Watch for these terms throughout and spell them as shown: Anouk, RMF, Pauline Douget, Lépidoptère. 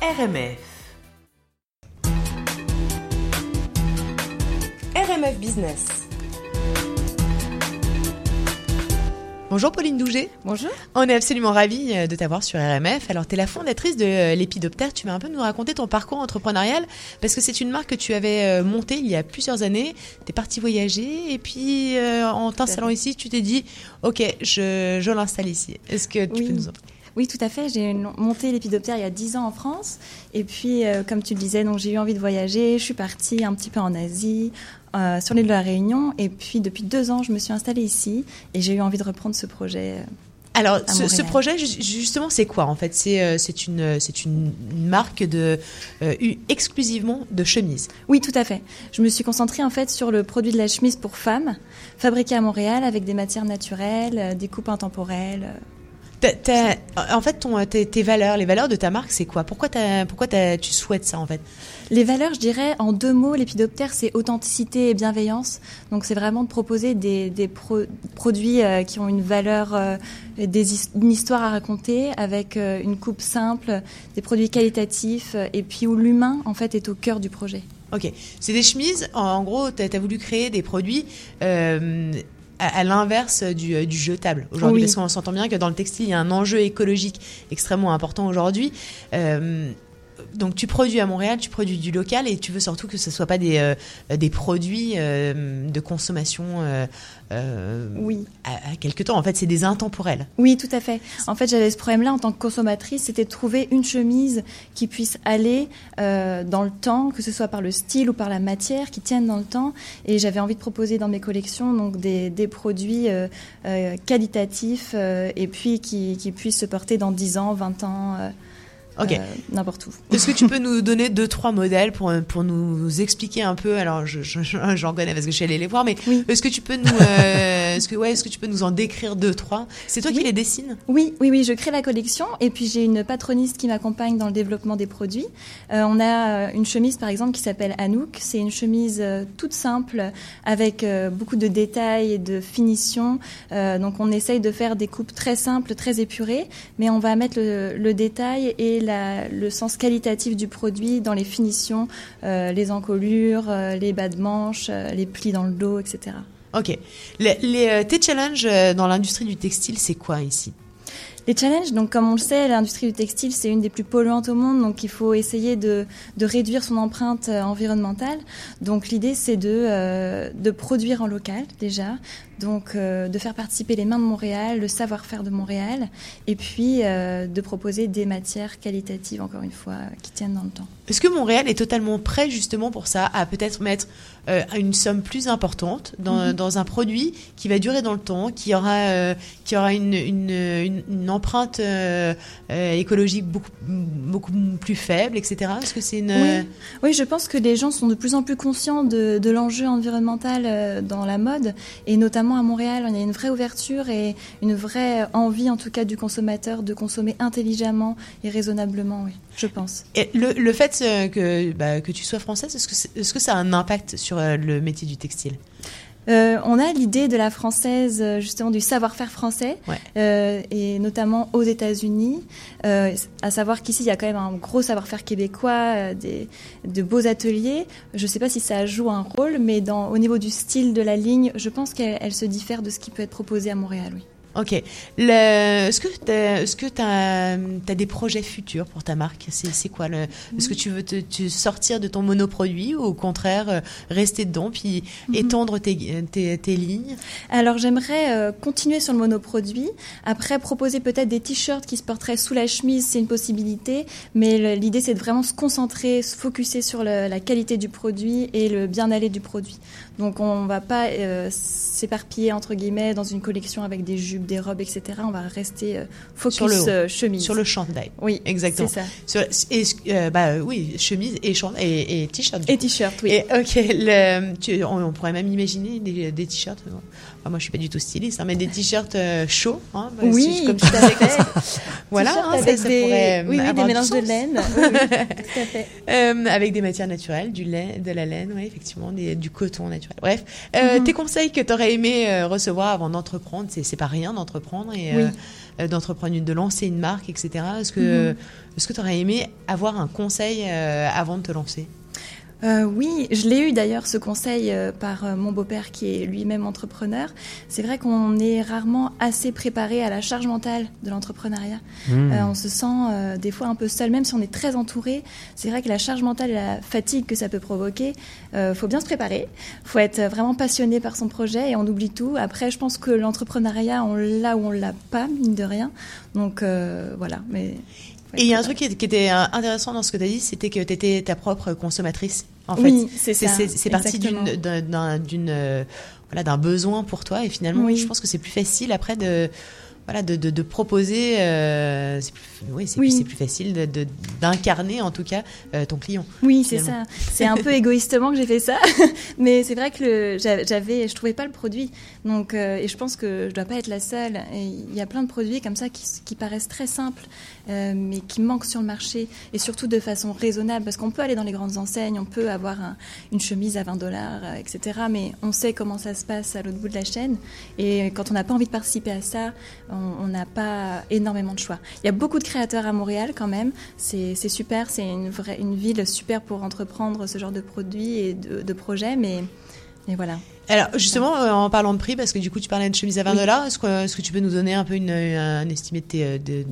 RMF. RMF Business. Bonjour Pauline Douget. Bonjour. On est absolument ravis de t'avoir sur RMF. Alors tu es la fondatrice de Lépidoptère. Tu vas un peu nous raconter ton parcours entrepreneurial parce que c'est une marque que tu avais montée il y a plusieurs années. Tu es partie voyager et puis en t'installant ici, tu t'es dit « Ok, je l'installe ici ». Est-ce que tu peux nous en parler ? Oui, tout à fait. J'ai monté Lépidoptère il y a 10 ans en France. Et puis, comme tu le disais, donc, j'ai eu envie de voyager. Je suis partie un petit peu en Asie, sur l'île de la Réunion. Et puis, depuis 2 ans, je me suis installée ici. Et j'ai eu envie de reprendre ce projet. Alors, ce projet, justement, c'est quoi en fait ? C'est une marque exclusivement de chemises. Oui, tout à fait. Je me suis concentrée en fait sur le produit de la chemise pour femmes, fabriquée à Montréal avec des matières naturelles, des coupes intemporelles... Tes valeurs, les valeurs de ta marque, c'est quoi ? Pourquoi tu souhaites ça en fait ? Les valeurs, je dirais, en 2 mots, Lépidoptère, c'est authenticité et bienveillance. Donc c'est vraiment de proposer des produits qui ont une valeur, une histoire à raconter, avec une coupe simple, des produits qualitatifs, et puis où l'humain en fait est au cœur du projet. Ok, c'est des chemises. En gros, t'as voulu créer des produits. À l'inverse du jetable aujourd'hui, oui. Parce qu'on s'entend bien que dans le textile, il y a un enjeu écologique extrêmement important aujourd'hui. Donc, tu produis à Montréal, tu produis du local et tu veux surtout que ce ne soit pas des produits de consommation à quelque temps. En fait, c'est des intemporels. Oui, tout à fait. En fait, j'avais ce problème-là en tant que consommatrice, c'était de trouver une chemise qui puisse aller dans le temps, que ce soit par le style ou par la matière, qui tienne dans le temps. Et j'avais envie de proposer dans mes collections donc, des produits qualitatifs et puis qui puissent se porter dans 10 ans, 20 ans... Ok. N'importe où. Est-ce que tu peux nous donner 2-3 modèles pour nous expliquer un peu ? Alors, j'en connais parce que je suis allée les voir, mais oui. Est-ce que tu peux nous en décrire 2-3 ? C'est toi qui les dessines ? Oui, je crée la collection et puis j'ai une patroniste qui m'accompagne dans le développement des produits. On a une chemise par exemple qui s'appelle Anouk. C'est une chemise toute simple avec beaucoup de détails et de finitions. Donc on essaye de faire des coupes très simples, très épurées, mais on va mettre le détail et le sens qualitatif du produit dans les finitions, les encolures, les bas de manches, les plis dans le dos, etc. Ok. Tes challenges dans l'industrie du textile, c'est quoi ici ? Les challenges, donc comme on le sait, l'industrie du textile, c'est une des plus polluantes au monde, donc il faut essayer de réduire son empreinte environnementale. Donc l'idée, c'est de produire en local déjà, donc de faire participer les mains de Montréal, le savoir-faire de Montréal, et puis de proposer des matières qualitatives, encore une fois, qui tiennent dans le temps. Est-ce que Montréal est totalement prêt justement pour ça, à peut-être mettre une somme plus importante dans un produit qui va durer dans le temps, qui aura une empreinte écologique beaucoup, beaucoup plus faible, etc. Est-ce que c'est Oui, je pense que les gens sont de plus en plus conscients de l'enjeu environnemental dans la mode, et notamment à Montréal, il y a une vraie ouverture et une vraie envie, en tout cas, du consommateur de consommer intelligemment et raisonnablement, oui, je pense. Et le fait que tu sois française, est-ce que ça a un impact sur le métier du textile ? On a l'idée de la française, justement du savoir-faire français, et notamment aux États-Unis. À savoir qu'ici, il y a quand même un gros savoir-faire québécois, de beaux ateliers. Je ne sais pas si ça joue un rôle, mais au niveau du style de la ligne, je pense qu'elle se diffère de ce qui peut être proposé à Montréal, oui. Ok. Est-ce que t'as des projets futurs pour ta marque ? C'est quoi Est-ce que tu veux te sortir de ton monoproduit ou au contraire rester dedans puis étendre tes lignes ? Alors j'aimerais continuer sur le monoproduit. Après proposer peut-être des t-shirts qui se porteraient sous la chemise, c'est une possibilité. Mais l'idée c'est de vraiment se concentrer, se focuser sur la qualité du produit et le bien-aller du produit. Donc on va pas s'éparpiller entre guillemets dans une collection avec des jupes, des robes, etc. On va rester focus sur chemise. Sur le chandail. Oui, exactement. C'est ça. Chemise et chandail et t-shirt. Et t-shirt, oui. Et, ok, on pourrait même imaginer des t-shirts. Enfin, moi, je suis pas du tout styliste, mais des t-shirts chauds. Oui, comme tout à fait. Voilà, ça pourrait. Oui, des mélanges de laine. Oui, tout à fait. Avec des matières naturelles, de la laine, oui, effectivement, du coton naturel. Bref, tes conseils que tu aurais aimé recevoir avant d'entreprendre, c'est pas rien d'entreprendre et d'entreprendre une, de lancer une marque, etc. Est-ce que tu aurais aimé avoir un conseil avant de te lancer ? Oui, je l'ai eu d'ailleurs ce conseil par mon beau-père qui est lui-même entrepreneur. C'est vrai qu'on est rarement assez préparé à la charge mentale de l'entrepreneuriat. On se sent des fois un peu seul, même si on est très entouré. C'est vrai que la charge mentale et la fatigue que ça peut provoquer, faut bien se préparer. Faut être vraiment passionné par son projet et on oublie tout. Après, je pense que l'entrepreneuriat, on l'a ou on l'a pas, mine de rien. Donc voilà, mais... Et il y a un truc qui était intéressant dans ce que tu as dit, c'était que tu étais ta propre consommatrice. En fait, oui, c'est ça. C'est parti d'un besoin pour toi. Et finalement, oui. Je pense que c'est plus facile après de proposer. C'est plus facile d'incarner en tout cas ton client. Oui, finalement. C'est ça. C'est un peu égoïstement que j'ai fait ça, mais c'est vrai que je trouvais pas le produit. Donc, et je pense que je dois pas être la seule. Il y a plein de produits comme ça qui paraissent très simples, mais qui manquent sur le marché et surtout de façon raisonnable, parce qu'on peut aller dans les grandes enseignes, on peut avoir une chemise à $20, etc. Mais on sait comment ça se passe à l'autre bout de la chaîne. Et quand on n'a pas envie de participer à ça, on n'a pas énormément de choix. Il y a beaucoup de créateurs à Montréal quand même, c'est super, c'est une ville super pour entreprendre ce genre de produits et de projets, mais voilà. Alors justement, en parlant de prix, parce que du coup tu parlais de chemise à $20, est-ce que tu peux nous donner un peu un estimé de tes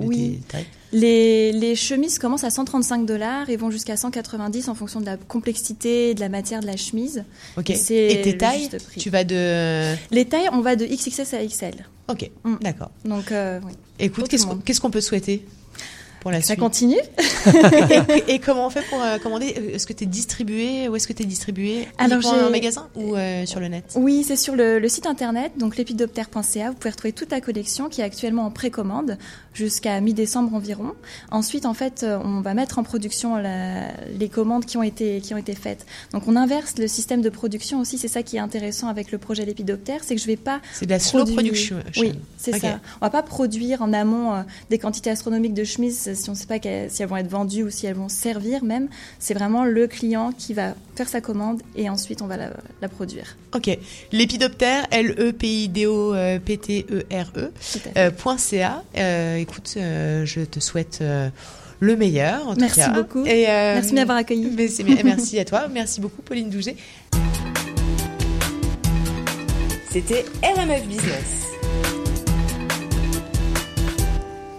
tarifs ? Les chemises commencent à $135 et vont jusqu'à $190 en fonction de la complexité et de la matière de la chemise. Okay. Et tes tailles, tu vas de... Les tailles, on va de XXS à XL. Ok, d'accord. Donc, oui. Écoute, qu'est-ce qu'on peut souhaiter pour la suite ? Ça continue. Et comment on fait pour commander ? Est-ce que tu es distribué ? Où est-ce que tu es distribué ? Alors, j'ai un magasin ou sur le net ? Oui, c'est sur le site internet, donc lépidoptère.ca. Vous pouvez retrouver toute la collection qui est actuellement en précommande jusqu'à mi-décembre environ. Ensuite, en fait, on va mettre en production les commandes qui ont été faites. Donc, on inverse le système de production aussi. C'est ça qui est intéressant avec le projet Lépidoptère, c'est que je vais pas... C'est de la slow production. Oui, c'est ça. On va pas produire en amont des quantités astronomiques de chemises si on ne sait pas si elles vont être vendues ou si elles vont servir même. C'est vraiment le client qui va faire sa commande et ensuite on va la produire. Ok. Lépidoptère, lépidoptere.ca. Écoute, je te souhaite le meilleur. En tout cas. Merci beaucoup. Et, merci de m'avoir accueilli. Merci à toi. Merci beaucoup, Pauline Douget. C'était RMF Business.